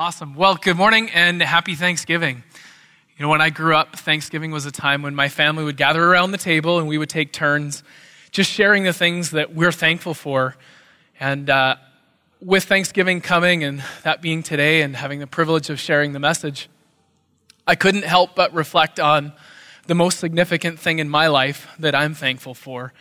Awesome. Well, good morning and happy Thanksgiving. You know, when I grew up, Thanksgiving was a time when my family would gather around the table and we would take turns just sharing the things that we're thankful for. And with Thanksgiving coming and that being today and having the privilege of sharing the message, I couldn't help but reflect on the most significant thing in my life that I'm thankful for.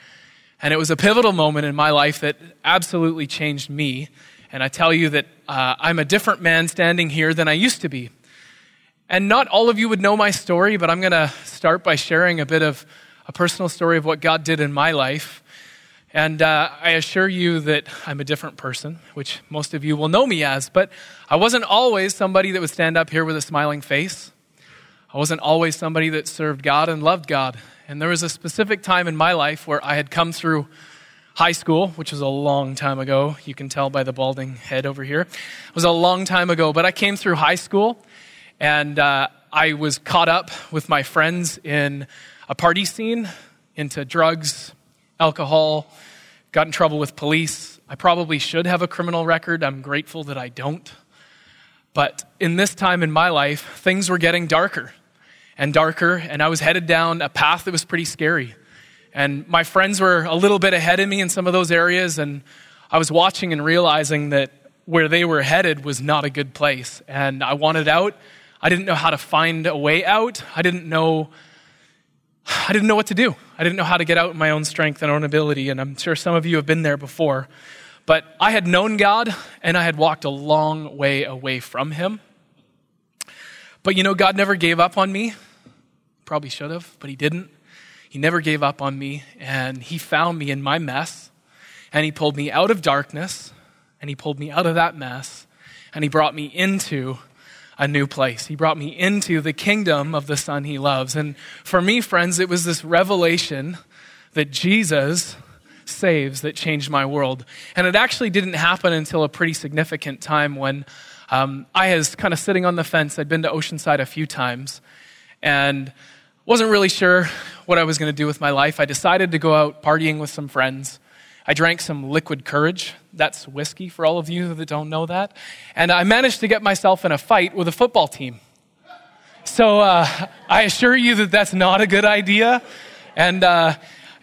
And it was a pivotal moment in my life that absolutely changed me. And I tell you that I'm a different man standing here than I used to be. And not all of you would know my story, but I'm going to start by sharing a bit of a personal story of what God did in my life. And I assure you that I'm a different person, which most of you will know me as. But I wasn't always somebody that would stand up here with a smiling face. I wasn't always somebody that served God and loved God. And there was a specific time in my life where I had come through high school, which was a long time ago. You can tell by the balding head over here. It was a long time ago, but I came through high school and I was caught up with my friends in a party scene, into drugs, alcohol, got in trouble with police. I probably should have a criminal record. I'm grateful that I don't. But in this time in my life, things were getting darker and darker, and I was headed down a path that was pretty scary. And my friends were a little bit ahead of me in some of those areas, and I was watching and realizing that where they were headed was not a good place. And I wanted out. I didn't know how to find a way out. I didn't know what to do. I didn't know how to get out in my own strength and own ability, and I'm sure some of you have been there before. But I had known God, and I had walked a long way away from Him. But you know, God never gave up on me. Probably should have, but He didn't. He never gave up on me, and He found me in my mess, and He pulled me out of darkness, and He pulled me out of that mess, and He brought me into a new place. He brought me into the kingdom of the Son He loves. And for me, friends, it was this revelation that Jesus saves that changed my world. And it actually didn't happen until a pretty significant time when I was kind of sitting on the fence. I'd been to Oceanside a few times, and wasn't really sure what I was going to do with my life. I decided to go out partying with some friends. I drank some liquid courage. That's whiskey for all of you that don't know that. And I managed to get myself in a fight with a football team. So I assure you that that's not a good idea. And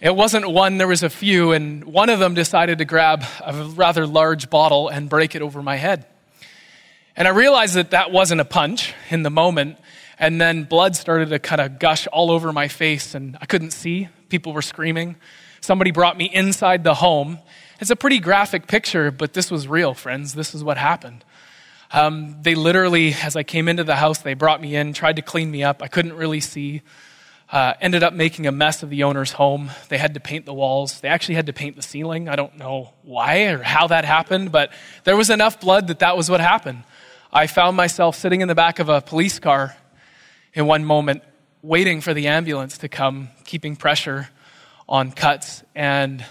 it wasn't one, there was a few. And one of them decided to grab a rather large bottle and break it over my head. And I realized that that wasn't a punch in the moment. And then blood started to kind of gush all over my face, and I couldn't see. People were screaming. Somebody brought me inside the home. It's a pretty graphic picture, but this was real, friends. This is what happened. They literally, as I came into the house, they brought me in, tried to clean me up. I couldn't really see. Ended up making a mess of the owner's home. They had to paint the walls. They actually had to paint the ceiling. I don't know why or how that happened, but there was enough blood that that was what happened. I found myself sitting in the back of a police car in one moment, waiting for the ambulance to come, keeping pressure on cuts. And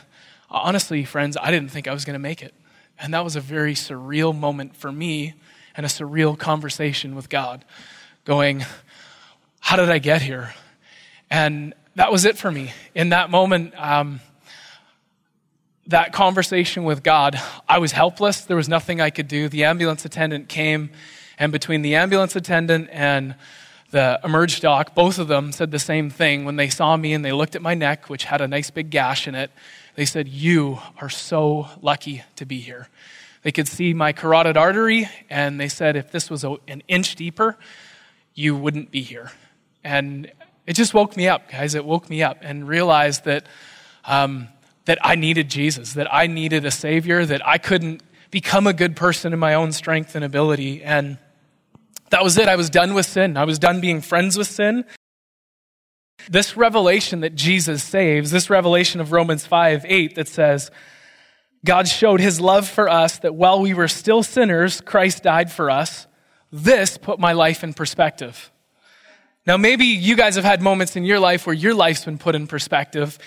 honestly, friends, I didn't think I was going to make it. And that was a very surreal moment for me and a surreal conversation with God, going, how did I get here? And that was it for me. In that moment, that conversation with God, I was helpless. There was nothing I could do. The ambulance attendant came, and between the ambulance attendant and the Emerge doc, both of them said the same thing when they saw me and they looked at my neck, which had a nice big gash in it. They said, you are so lucky to be here. They could see my carotid artery, and they said, if this was an inch deeper, you wouldn't be here. And it just woke me up, guys. It woke me up and realized that that I needed Jesus, that I needed a Savior, that I couldn't become a good person in my own strength and ability. And that was it. I was done with sin. I was done being friends with sin. This revelation that Jesus saves, this revelation of Romans 5:8 that says, God showed His love for us that while we were still sinners, Christ died for us. This put my life in perspective. Now, maybe you guys have had moments in your life where your life's been put in perspective,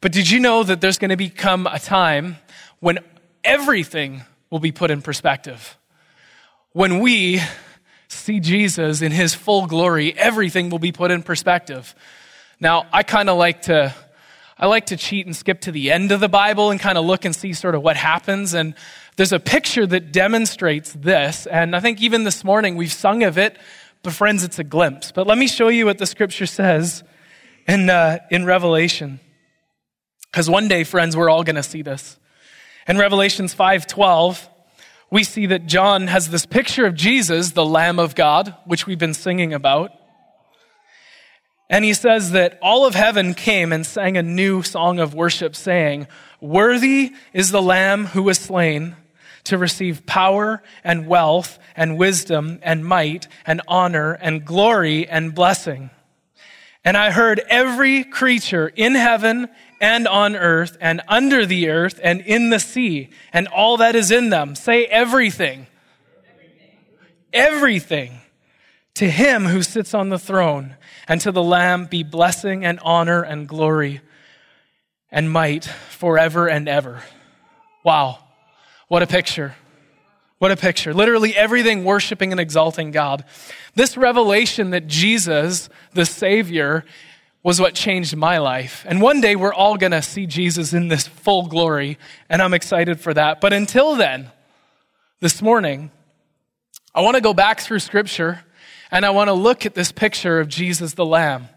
but did you know that there's going to become a time when everything will be put in perspective? When we see Jesus in His full glory, everything will be put in perspective. Now, I kind of like to I like to cheat and skip to the end of the Bible and kind of look and see sort of what happens. And there's a picture that demonstrates this. And I think even this morning we've sung of it, but friends, it's a glimpse. But let me show you what the scripture says in Revelation. Because one day, friends, we're all going to see this. In Revelations 5:12, we see that John has this picture of Jesus, the Lamb of God, which we've been singing about. And he says that all of heaven came and sang a new song of worship, saying, "Worthy is the Lamb who was slain to receive power and wealth and wisdom and might and honor and glory and blessing." And I heard every creature in heaven and on earth and under the earth and in the sea and all that is in them say, "Everything, everything. To him who sits on the throne and to the Lamb be blessing and honor and glory and might forever and ever." Wow, what a picture. What a picture. Literally everything worshiping and exalting God. This revelation that Jesus, the Savior, was what changed my life. And one day we're all going to see Jesus in this full glory, and I'm excited for that. But until then, this morning, I want to go back through Scripture and I want to look at this picture of Jesus the Lamb,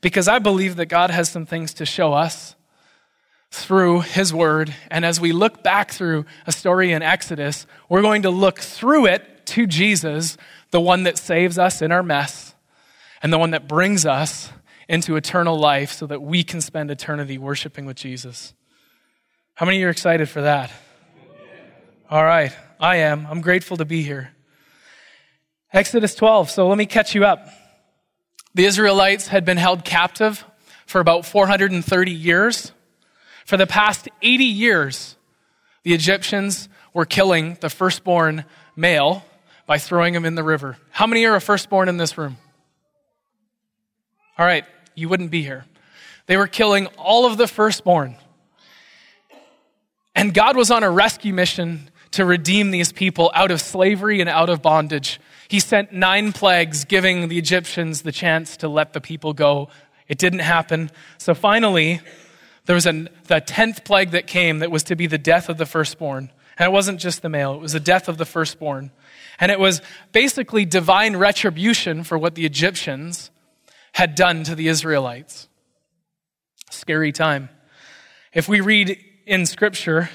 because I believe that God has some things to show us through his word. And as we look back through a story in Exodus, we're going to look through it to Jesus, the one that saves us in our mess and the one that brings us into eternal life so that we can spend eternity worshiping with Jesus. How many of you are excited for that? All right, I am. I'm grateful to be here. Exodus 12, so let me catch you up. The Israelites had been held captive for about 430 years. For the past 80 years, the Egyptians were killing the firstborn male by throwing him in the river. How many are a firstborn in this room? All right, you wouldn't be here. They were killing all of the firstborn. And God was on a rescue mission to redeem these people out of slavery and out of bondage. He sent 9 plagues, giving the Egyptians the chance to let the people go. It didn't happen. So finally, there was the 10th plague that came that was to be the death of the firstborn. And it wasn't just the male, it was the death of the firstborn. And it was basically divine retribution for what the Egyptians had done to the Israelites. Scary time. If we read in Scripture,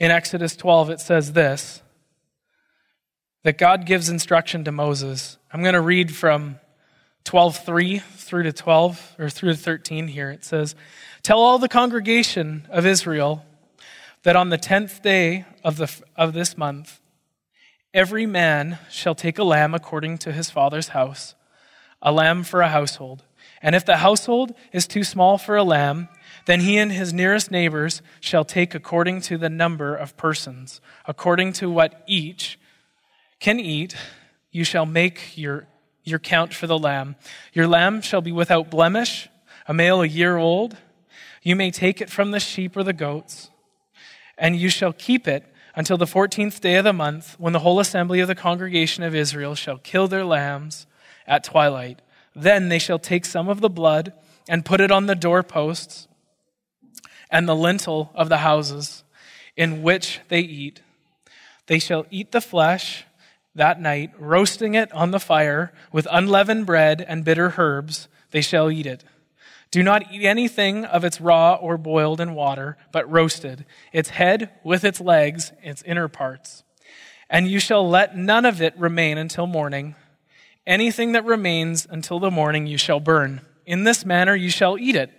in Exodus 12, it says this, that God gives instruction to Moses. I'm going to read from 12:3 through to 13 here. It says, "Tell all the congregation of Israel that on the 10th day of this month, every man shall take a lamb according to his father's house, a lamb for a household. And if the household is too small for a lamb, then he and his nearest neighbors shall take according to the number of persons, according to what each can eat. You shall make your count for the lamb. Your lamb shall be without blemish, a male 1 year old. You may take it from the sheep or the goats, and you shall keep it until the 14th day of the month, when the whole assembly of the congregation of Israel shall kill their lambs at twilight. Then they shall take some of the blood and put it on the doorposts and the lintel of the houses in which they eat. They shall eat the flesh that night, roasting it on the fire with unleavened bread and bitter herbs. They shall eat it. Do not eat anything of its raw or boiled in water, but roasted, its head with its legs, its inner parts. And you shall let none of it remain until morning. Anything that remains until the morning you shall burn. In this manner you shall eat it,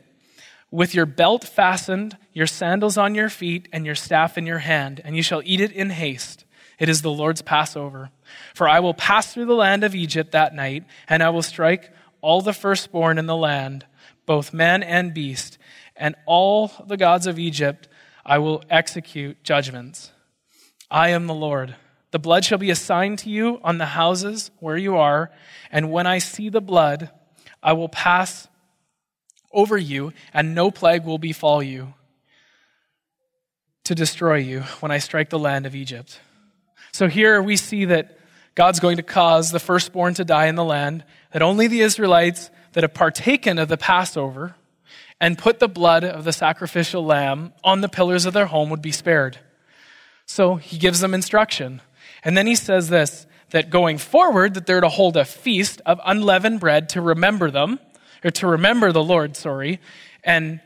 with your belt fastened, your sandals on your feet, and your staff in your hand, and you shall eat it in haste. It is the Lord's Passover. For I will pass through the land of Egypt that night, and I will strike all the firstborn in the land, both man and beast, and all the gods of Egypt I will execute judgments. I am the Lord. The blood shall be a sign to you on the houses where you are, and when I see the blood, I will pass over you, and no plague will befall you to destroy you when I strike the land of Egypt." So here we see that God's going to cause the firstborn to die in the land, that only the Israelites that have partaken of the Passover and put the blood of the sacrificial lamb on the pillars of their home would be spared. So he gives them instruction. And then he says this, that going forward, that they're to hold a feast of unleavened bread to remember them, or to remember the Lord, and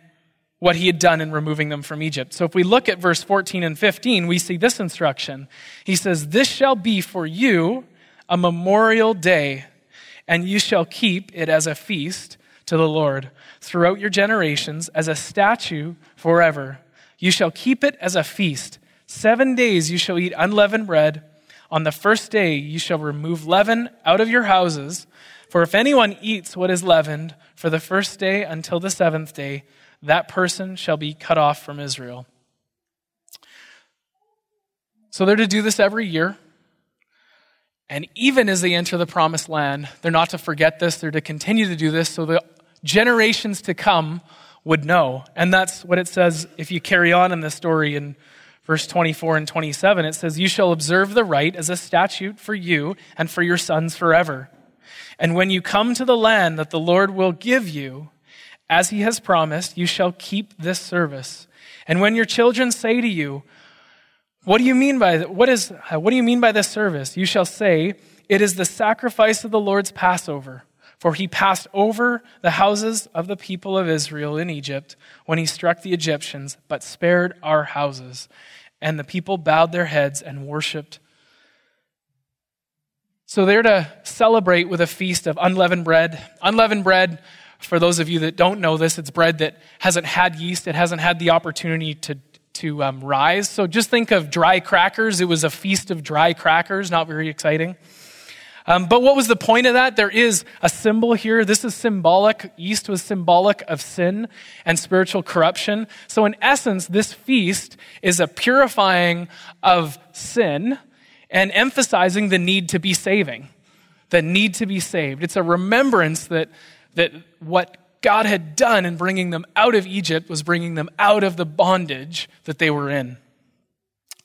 what he had done in removing them from Egypt. So if we look at verse 14 and 15, we see this instruction. He says, "This shall be for you a memorial day, and you shall keep it as a feast to the Lord throughout your generations as a statute forever. You shall keep it as a feast. 7 days you shall eat unleavened bread. On the first day you shall remove leaven out of your houses. For if anyone eats what is leavened for the first day until the seventh day, that person shall be cut off from Israel." So they're to do this every year. And even as they enter the promised land, they're not to forget this. They're to continue to do this so the generations to come would know. And that's what it says if you carry on in this story in verse 24 and 27. It says, "You shall observe the rite as a statute for you and for your sons forever. And when you come to the land that the Lord will give you, as he has promised, you shall keep this service. And when your children say to you, 'What do you mean by what do you mean by this service?' you shall say, 'It is the sacrifice of the Lord's Passover, for he passed over the houses of the people of Israel in Egypt when he struck the Egyptians, but spared our houses.' And the people bowed their heads and worshipped." So they're to celebrate with a feast of unleavened bread. Unleavened bread, for those of you that don't know this, it's bread that hasn't had yeast. It hasn't had the opportunity to rise. So just think of dry crackers. It was a feast of dry crackers, not very exciting. But what was the point of that? There is a symbol here. This is symbolic. Yeast was symbolic of sin and spiritual corruption. So in essence, this feast is a purifying of sin and emphasizing the need to be saving, the need to be saved. It's a remembrance that what God had done in bringing them out of Egypt was bringing them out of the bondage that they were in.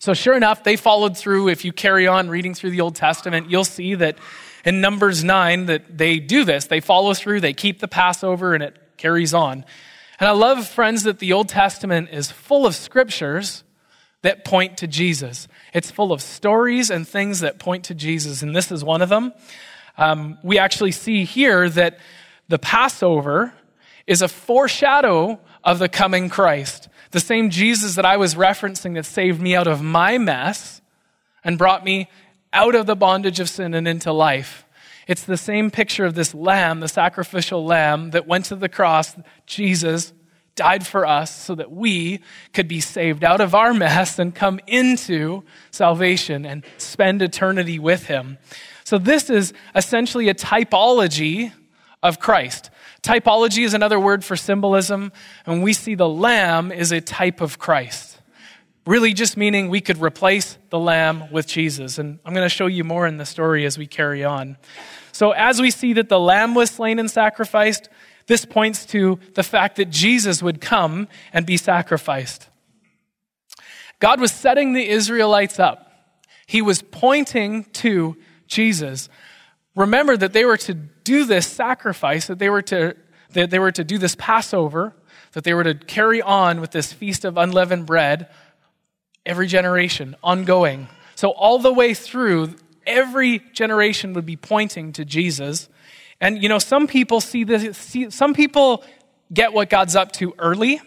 So sure enough, they followed through. If you carry on reading through the Old Testament, you'll see that in Numbers 9 that they do this. They follow through, they keep the Passover, and it carries on. And I love, friends, that the Old Testament is full of scriptures that point to Jesus. It's full of stories and things that point to Jesus, and this is one of them. We actually see here that the Passover is a foreshadow of the coming Christ. The same Jesus that I was referencing that saved me out of my mess and brought me out of the bondage of sin and into life. It's the same picture of this lamb, the sacrificial lamb that went to the cross. Jesus died for us so that we could be saved out of our mess and come into salvation and spend eternity with him. So this is essentially a typology of Christ. Typology is another word for symbolism, and we see the lamb is a type of Christ. Really just meaning we could replace the lamb with Jesus. And I'm going to show you more in the story as we carry on. So as we see that the lamb was slain and sacrificed, this points to the fact that Jesus would come and be sacrificed. God was setting the Israelites up. He was pointing to Jesus. Remember that they were to do this sacrifice, that they were to do this Passover, that they were to carry on with this feast of unleavened bread every generation, ongoing. So all the way through, every generation would be pointing to Jesus. And you know, some people see this. Some people get what God's up to early.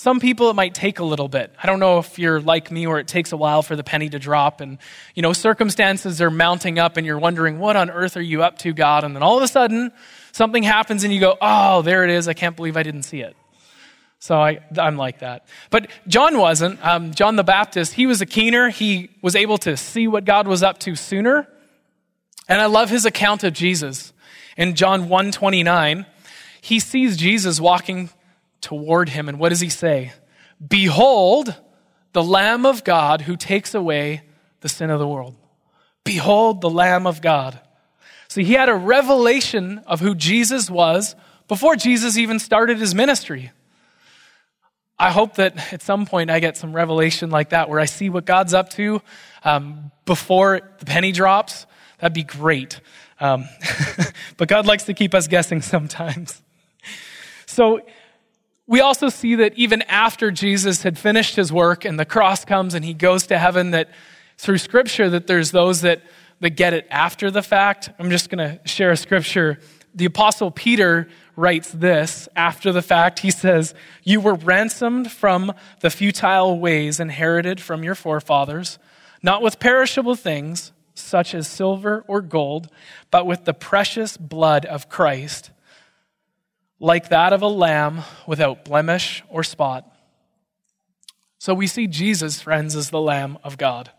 Some people, it might take a little bit. I don't know if you're like me where it takes a while for the penny to drop and, you know, circumstances are mounting up and you're wondering, what on earth are you up to, God? And then all of a sudden, something happens and you go, oh, there it is. I can't believe I didn't see it. So I'm like that. But John wasn't. John the Baptist, he was a keener. He was able to see what God was up to sooner. And I love his account of Jesus. In John 1:29, he sees Jesus walking toward him. And what does he say? "Behold, the Lamb of God who takes away the sin of the world." Behold, the Lamb of God. So he had a revelation of who Jesus was before Jesus even started his ministry. I hope that at some point I get some revelation like that where I see what God's up to before the penny drops. That'd be great. But God likes to keep us guessing sometimes. So we also see that even after Jesus had finished his work and the cross comes and he goes to heaven, that through scripture that there's those that get it after the fact. I'm just going to share a scripture. The apostle Peter writes this after the fact. He says, "You were ransomed from the futile ways inherited from your forefathers, not with perishable things such as silver or gold, but with the precious blood of Christ, like that of a lamb without blemish or spot." So we see Jesus, friends, as the Lamb of God.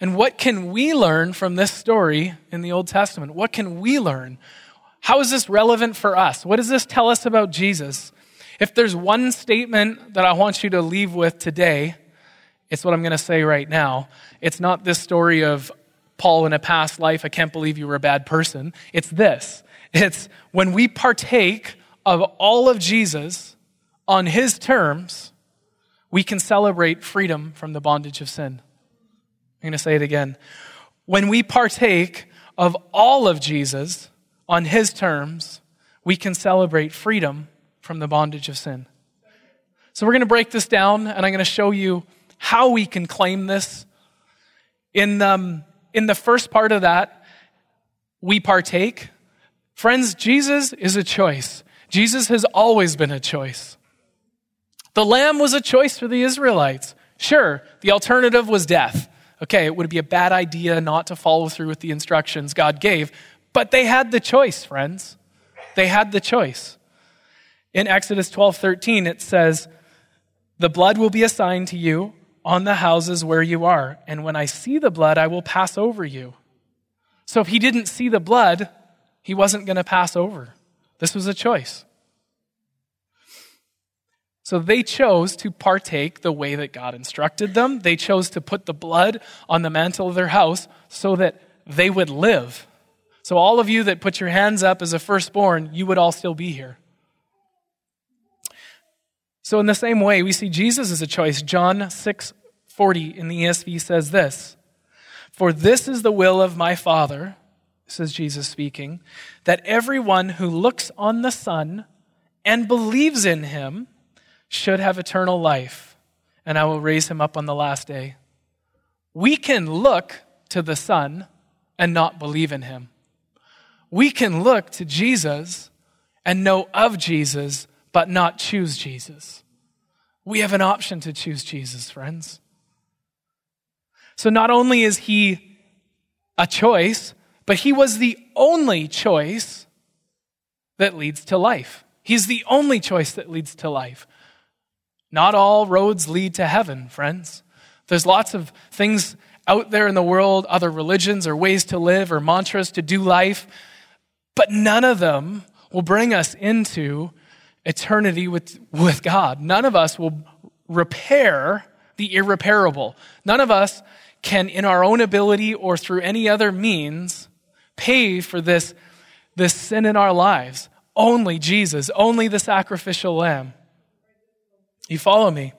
And what can we learn from this story in the Old Testament? What can we learn? How is this relevant for us? What does this tell us about Jesus? If there's one statement that I want you to leave with today, it's what I'm going to say right now. It's not this story of Paul in a past life, I can't believe you were a bad person. It's this. It's when we partake of all of Jesus on his terms, we can celebrate freedom from the bondage of sin. I'm going to say it again. When we partake of all of Jesus on his terms, we can celebrate freedom from the bondage of sin. So we're going to break this down, and I'm going to show you how we can claim this. In the first part of that, we partake. Friends, Jesus is a choice. Jesus has always been a choice. The lamb was a choice for the Israelites. Sure, the alternative was death. Okay, it would be a bad idea not to follow through with the instructions God gave, but they had the choice, friends. They had the choice. In Exodus 12:13, it says, "The blood will be a sign to you on the houses where you are. And when I see the blood, I will pass over you." So if he didn't see the blood, he wasn't going to pass over. This was a choice. So they chose to partake the way that God instructed them. They chose to put the blood on the mantle of their house so that they would live. So all of you that put your hands up as a firstborn, you would all still be here. So in the same way, we see Jesus as a choice. John 6:40 in the ESV says this, "For this is the will of my Father," this is Jesus speaking, "that everyone who looks on the Son and believes in him should have eternal life, and I will raise him up on the last day." We can look to the Son and not believe in him. We can look to Jesus and know of Jesus but not choose Jesus. We have an option to choose Jesus, friends. So not only is he a choice, but he was the only choice that leads to life. He's the only choice that leads to life. Not all roads lead to heaven, friends. There's lots of things out there in the world, other religions or ways to live or mantras to do life, but none of them will bring us into eternity with God. None of us will repair the irreparable. None of us can, in our own ability or through any other means, pay for this sin in our lives. Only Jesus, only the sacrificial lamb. You follow me?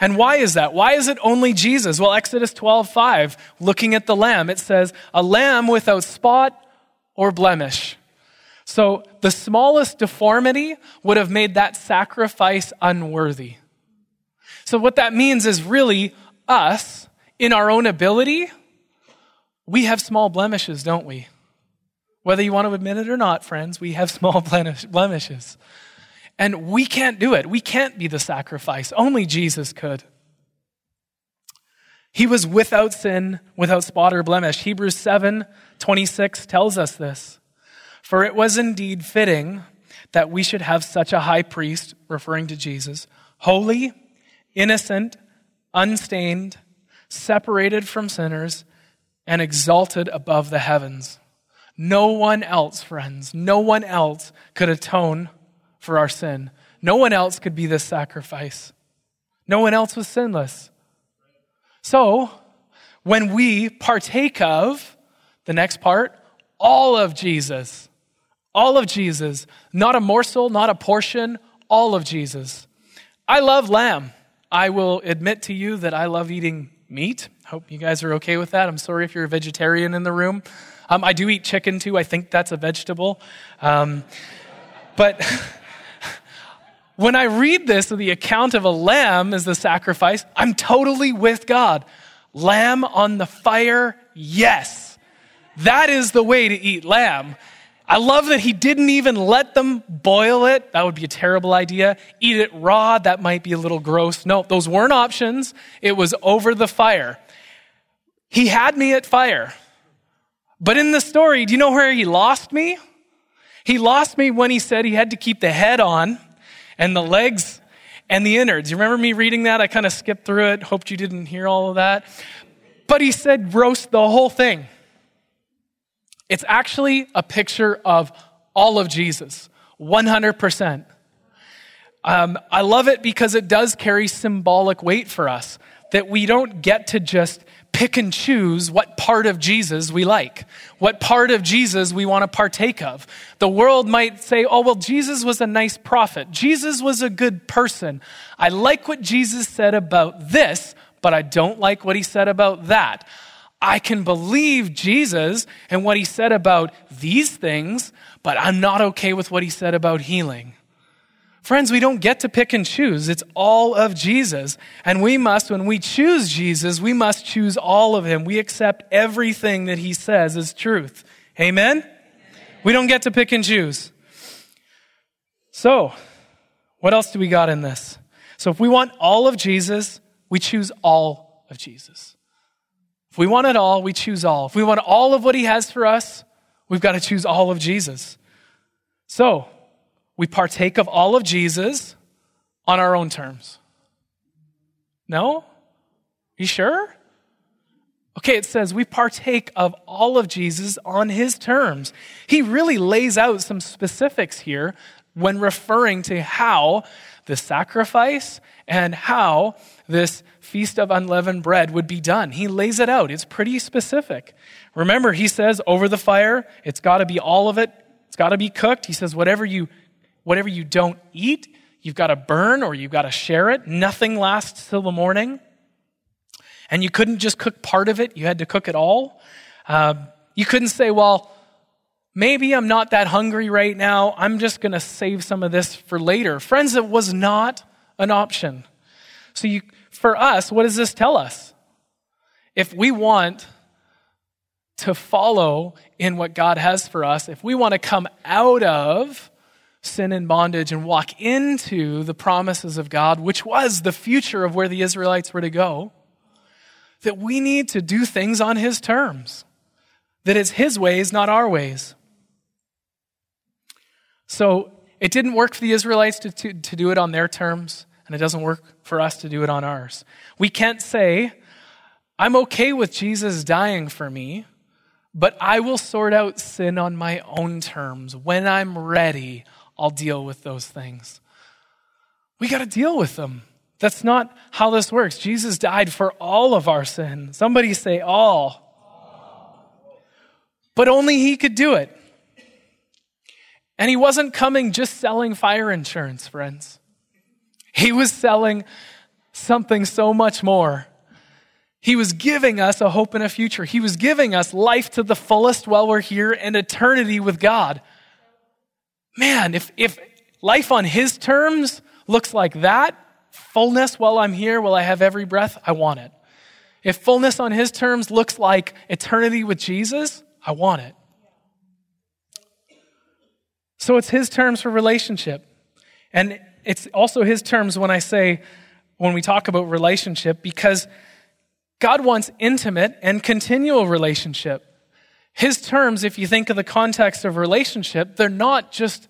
And why is that? Why is it only Jesus? Well, Exodus 12:5, looking at the lamb, it says, "A lamb without spot or blemish." So the smallest deformity would have made that sacrifice unworthy. So what that means is really us, in our own ability, we have small blemishes, don't we? Whether you want to admit it or not, friends, we have small blemishes. And we can't do it. We can't be the sacrifice. Only Jesus could. He was without sin, without spot or blemish. Hebrews 7:26 tells us this. "For it was indeed fitting that we should have such a high priest," referring to Jesus, "holy, innocent, unstained, separated from sinners, and exalted above the heavens." No one else, friends, no one else could atone for our sin. No one else could be this sacrifice. No one else was sinless. So when we partake of, the next part, all of Jesus, all of Jesus. Not a morsel, not a portion, all of Jesus. I love lamb. I will admit to you that I love eating meat. Hope you guys are okay with that. I'm sorry if you're a vegetarian in the room. I do eat chicken too. I think that's a vegetable. But When I read this, the account of a lamb is the sacrifice, I'm totally with God. Lamb on the fire, yes. That is the way to eat lamb. I love that he didn't even let them boil it. That would be a terrible idea. Eat it raw, that might be a little gross. No, those weren't options. It was over the fire. He had me at fire. But in the story, do you know where he lost me? He lost me when he said he had to keep the head on and the legs and the innards. You remember me reading that? I kind of skipped through it. Hoped you didn't hear all of that. But he said, roast the whole thing. It's actually a picture of all of Jesus, 100%. I love it because it does carry symbolic weight for us, that we don't get to just pick and choose what part of Jesus we like, what part of Jesus we want to partake of. The world might say, oh, well, Jesus was a nice prophet. Jesus was a good person. I like what Jesus said about this, but I don't like what he said about that. I can believe Jesus and what he said about these things, but I'm not okay with what he said about healing. Friends, we don't get to pick and choose. It's all of Jesus. And we must, when we choose Jesus, we must choose all of him. We accept everything that he says is truth. Amen? Amen. We don't get to pick and choose. So, what else do we got in this? So if we want all of Jesus, we choose all of Jesus. If we want it all, we choose all. If we want all of what he has for us, we've got to choose all of Jesus. So, we partake of all of Jesus on our own terms. No? You sure? Okay, it says we partake of all of Jesus on his terms. He really lays out some specifics here when referring to how the sacrifice and how this Feast of Unleavened Bread would be done. He lays it out. It's pretty specific. Remember, he says over the fire, it's got to be all of it. It's got to be cooked. He says whatever you don't eat, you've got to burn or you've got to share it. Nothing lasts till the morning. And you couldn't just cook part of it. You had to cook it all. You couldn't say, well, maybe I'm not that hungry right now. I'm just going to save some of this for later. Friends, it was not an option. So for us, what does this tell us? If we want to follow in what God has for us, if we want to come out of sin and bondage and walk into the promises of God, which was the future of where the Israelites were to go, that we need to do things on his terms, that it's his ways, not our ways. So it didn't work for the Israelites to do it on their terms, and it doesn't work for us to do it on ours. We can't say, I'm okay with Jesus dying for me, but I will sort out sin on my own terms. When I'm ready, I'll deal with those things. We got to deal with them. That's not how this works. Jesus died for all of our sin. Somebody say all. But only he could do it. And he wasn't coming just selling fire insurance, friends. He was selling something so much more. He was giving us a hope and a future. He was giving us life to the fullest while we're here and eternity with God. Man, if life on his terms looks like that, fullness while I'm here, while I have every breath, I want it. If fullness on his terms looks like eternity with Jesus, I want it. So it's his terms for relationship. And it's also his terms when we talk about relationship, because God wants intimate and continual relationship. His terms, if you think of the context of relationship, they're not just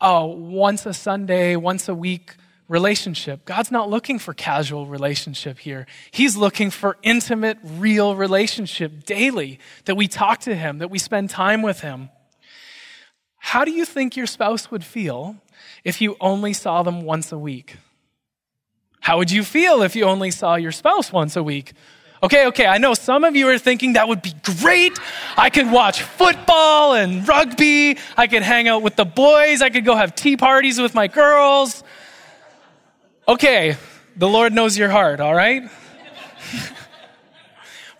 a once a Sunday, once a week relationship. God's not looking for casual relationship here. He's looking for intimate, real relationship daily, that we talk to him, that we spend time with him. How do you think your spouse would feel if you only saw them once a week? How would you feel if you only saw your spouse once a week? Okay, I know some of you are thinking that would be great. I could watch football and rugby. I could hang out with the boys. I could go have tea parties with my girls. Okay, the Lord knows your heart, all right?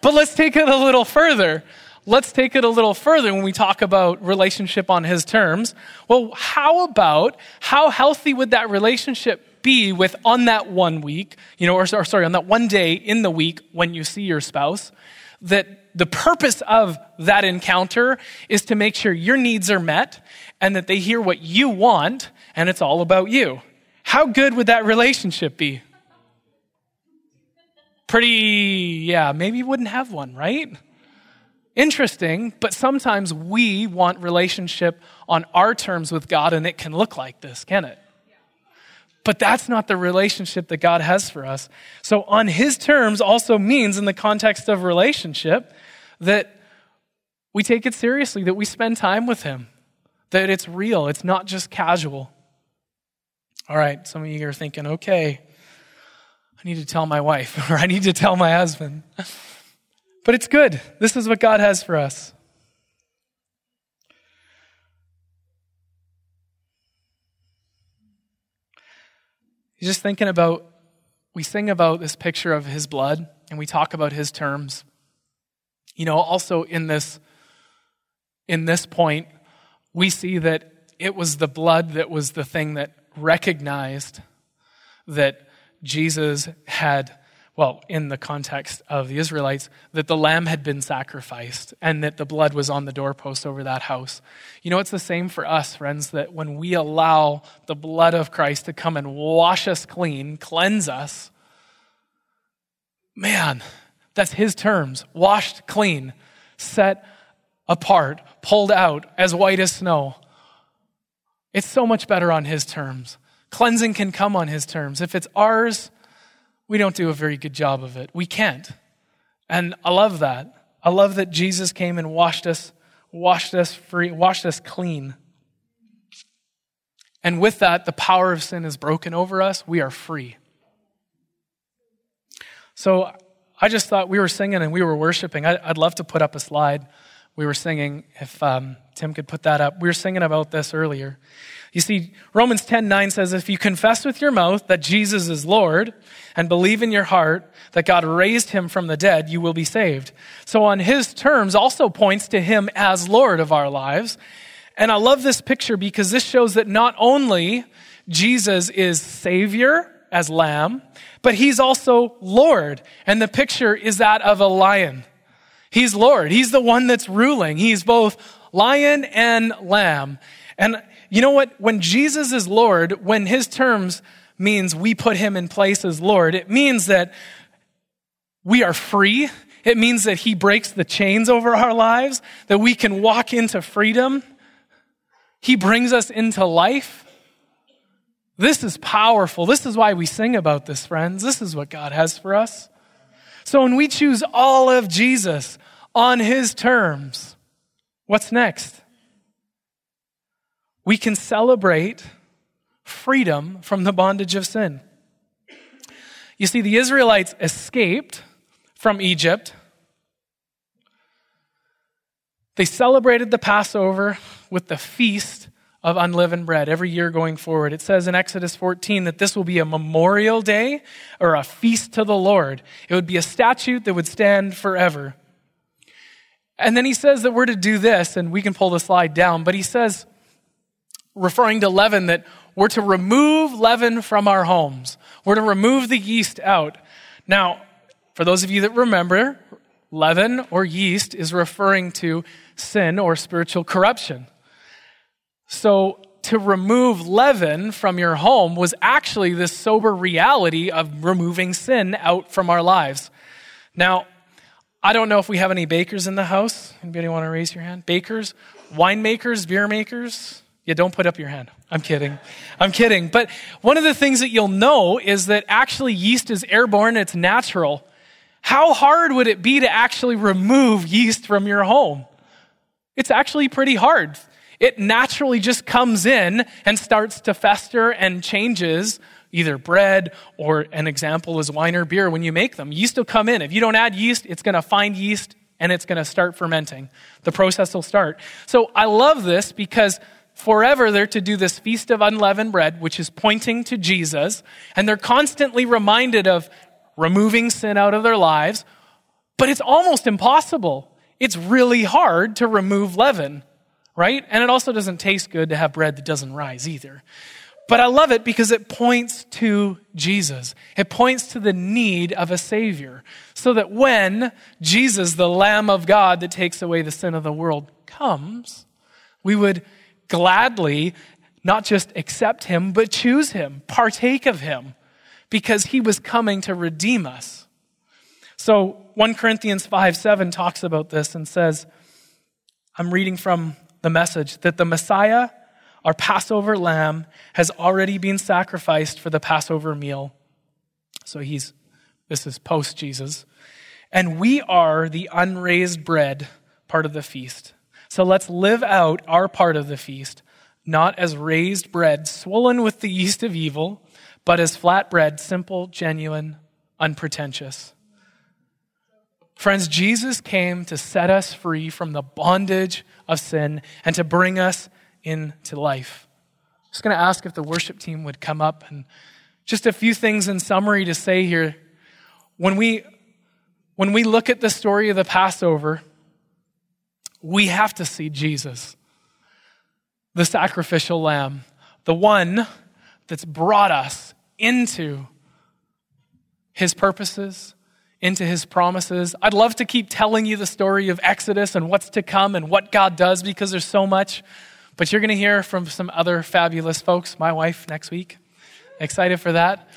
But let's take it a little further. let's take it a little further when we talk about relationship on his terms. Well, how about how healthy would that relationship be with on that one week, on that one day in the week when you see your spouse, that the purpose of that encounter is to make sure your needs are met and that they hear what you want and it's all about you. How good would that relationship be? Maybe you wouldn't have one, right? Interesting, but sometimes we want relationship on our terms with God and it can look like this, can it? But that's not the relationship that God has for us. So on his terms also means in the context of relationship that we take it seriously, that we spend time with him, that it's real, it's not just casual. All right, some of you are thinking, okay, I need to tell my wife or I need to tell my husband. But it's good. This is what God has for us. He's just thinking about, we sing about this picture of his blood and we talk about his terms. Also in this point, we see that it was the blood that was the thing that recognized that Jesus had, well, in the context of the Israelites, that the lamb had been sacrificed and that the blood was on the doorpost over that house. It's the same for us, friends, that when we allow the blood of Christ to come and wash us clean, cleanse us, man, that's his terms, washed clean, set apart, pulled out as white as snow. It's so much better on his terms. Cleansing can come on his terms. If it's ours, we don't do a very good job of it. We can't. And I love that. I love that Jesus came and washed us free, washed us clean. And with that, the power of sin is broken over us. We are free. So I just thought we were singing and we were worshiping. I'd love to put up a slide. We were singing, if Tim could put that up. We were singing about this earlier. You see, Romans 10:9 says, if you confess with your mouth that Jesus is Lord and believe in your heart that God raised him from the dead, you will be saved. So on his terms also points to him as Lord of our lives. And I love this picture because this shows that not only Jesus is Savior as Lamb, but he's also Lord. And the picture is that of a lion. He's Lord. He's the one that's ruling. He's both lion and lamb. And you know what? When Jesus is Lord, when his terms means we put him in place as Lord, it means that we are free. It means that he breaks the chains over our lives, that we can walk into freedom. He brings us into life. This is powerful. This is why we sing about this, friends. This is what God has for us. So when we choose all of Jesus on his terms, what's next? We can celebrate freedom from the bondage of sin. You see, the Israelites escaped from Egypt. They celebrated the Passover with the feast of unleavened bread every year going forward. It says in Exodus 14 that this will be a memorial day or a feast to the Lord. It would be a statute that would stand forever. And then he says that we're to do this, and we can pull the slide down, but he says, referring to leaven, that we're to remove leaven from our homes. We're to remove the yeast out. Now, for those of you that remember, leaven or yeast is referring to sin or spiritual corruption. So to remove leaven from your home was actually this sober reality of removing sin out from our lives. Now, I don't know if we have any bakers in the house. Anybody want to raise your hand? Bakers, winemakers, beer makers? Yeah, don't put up your hand. I'm kidding. But one of the things that you'll know is that actually yeast is airborne. It's natural. How hard would it be to actually remove yeast from your home? It's actually pretty hard. It naturally just comes in and starts to fester and changes either bread or an example is wine or beer when you make them. Yeast will come in. If you don't add yeast, it's going to find yeast and it's going to start fermenting. The process will start. So I love this because forever they're to do this feast of unleavened bread, which is pointing to Jesus. And they're constantly reminded of removing sin out of their lives. But it's almost impossible. it's really hard to remove leaven, right? And it also doesn't taste good to have bread that doesn't rise either. But I love it because it points to Jesus. It points to the need of a Savior, so that when Jesus, the Lamb of God that takes away the sin of the world, comes, we would gladly not just accept him, but choose him, partake of him, because he was coming to redeem us. So 1 Corinthians 5:7 talks about this and says, I'm reading from the Message, that the Messiah, our Passover lamb, has already been sacrificed for the Passover meal. So this is post-Jesus. And we are the unraised bread part of the feast. So let's live out our part of the feast, not as raised bread swollen with the yeast of evil, but as flat bread, simple, genuine, unpretentious. Friends, Jesus came to set us free from the bondage of sin and to bring us into life. I'm just going to ask if the worship team would come up, and just a few things in summary to say here. When we look at the story of the Passover, we have to see Jesus, the sacrificial lamb, the one that's brought us into his purposes, into his promises. I'd love to keep telling you the story of Exodus and what's to come and what God does, because there's so much, but you're going to hear from some other fabulous folks. My wife next week. Excited for that.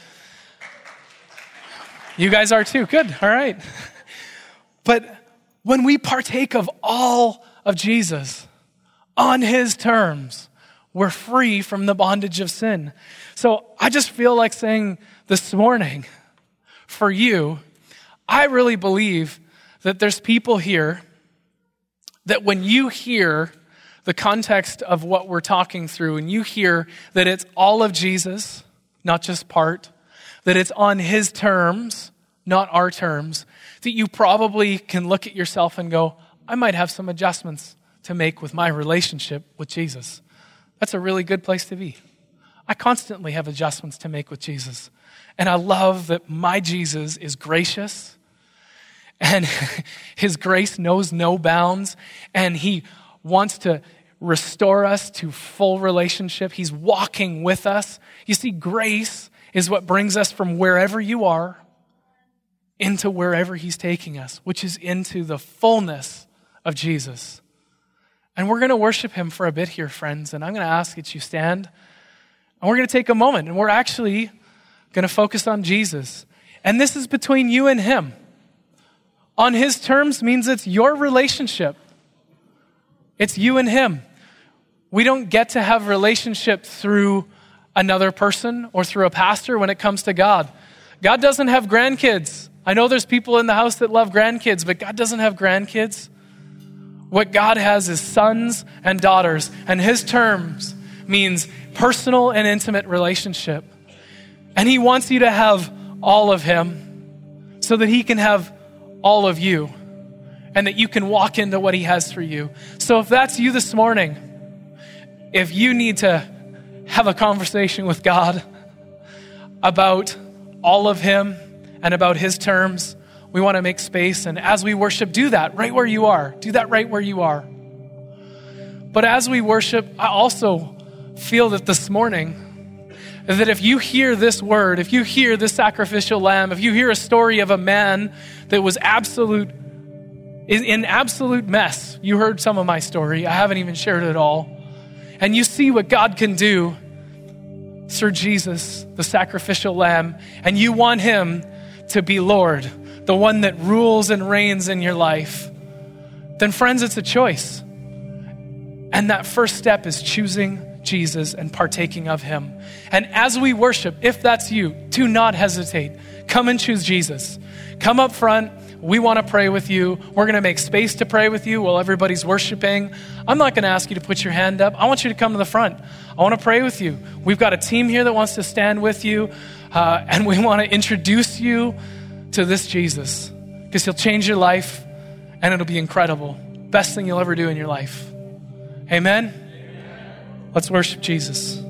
You guys are too. Good. All right. But when we partake of all of Jesus on his terms, we're free from the bondage of sin. So I just feel like saying this morning, for you, I really believe that there's people here that when you hear the context of what we're talking through and you hear that it's all of Jesus, not just part, that it's on his terms, not our terms, that you probably can look at yourself and go, I might have some adjustments to make with my relationship with Jesus. That's a really good place to be. I constantly have adjustments to make with Jesus. And I love that my Jesus is gracious. And his grace knows no bounds, and he wants to restore us to full relationship. He's walking with us. You see, grace is what brings us from wherever you are into wherever he's taking us, which is into the fullness of Jesus. And we're going to worship him for a bit here, friends, and I'm going to ask that you stand, and we're going to take a moment, and we're actually going to focus on Jesus. And this is between you and him. On his terms means it's your relationship. It's you and him. We don't get to have relationship through another person or through a pastor when it comes to God. God doesn't have grandkids. I know there's people in the house that love grandkids, but God doesn't have grandkids. What God has is sons and daughters, and his terms means personal and intimate relationship. And he wants you to have all of him so that he can have all of you, and that you can walk into what he has for you. So if that's you this morning, if you need to have a conversation with God about all of him and about his terms, we want to make space. And as we worship, do that right where you are. Do that right where you are. But as we worship, I also feel that this morning, that if you hear this word, if you hear this sacrificial lamb, if you hear a story of a man that was in absolute mess, you heard some of my story, I haven't even shared it all, and you see what God can do through Jesus, the sacrificial lamb, and you want him to be Lord, the one that rules and reigns in your life, then friends, it's a choice. And that first step is choosing Jesus and partaking of him. And as we worship, if that's you, do not hesitate. Come and choose Jesus. Come up front. We want to pray with you. We're going to make space to pray with you while everybody's worshiping. I'm not going to ask you to put your hand up. I want you to come to the front. I want to pray with you. We've got a team here that wants to stand with you, and we want to introduce you to this Jesus, because he'll change your life, and it'll be incredible. Best thing you'll ever do in your life. Amen? Let's worship Jesus.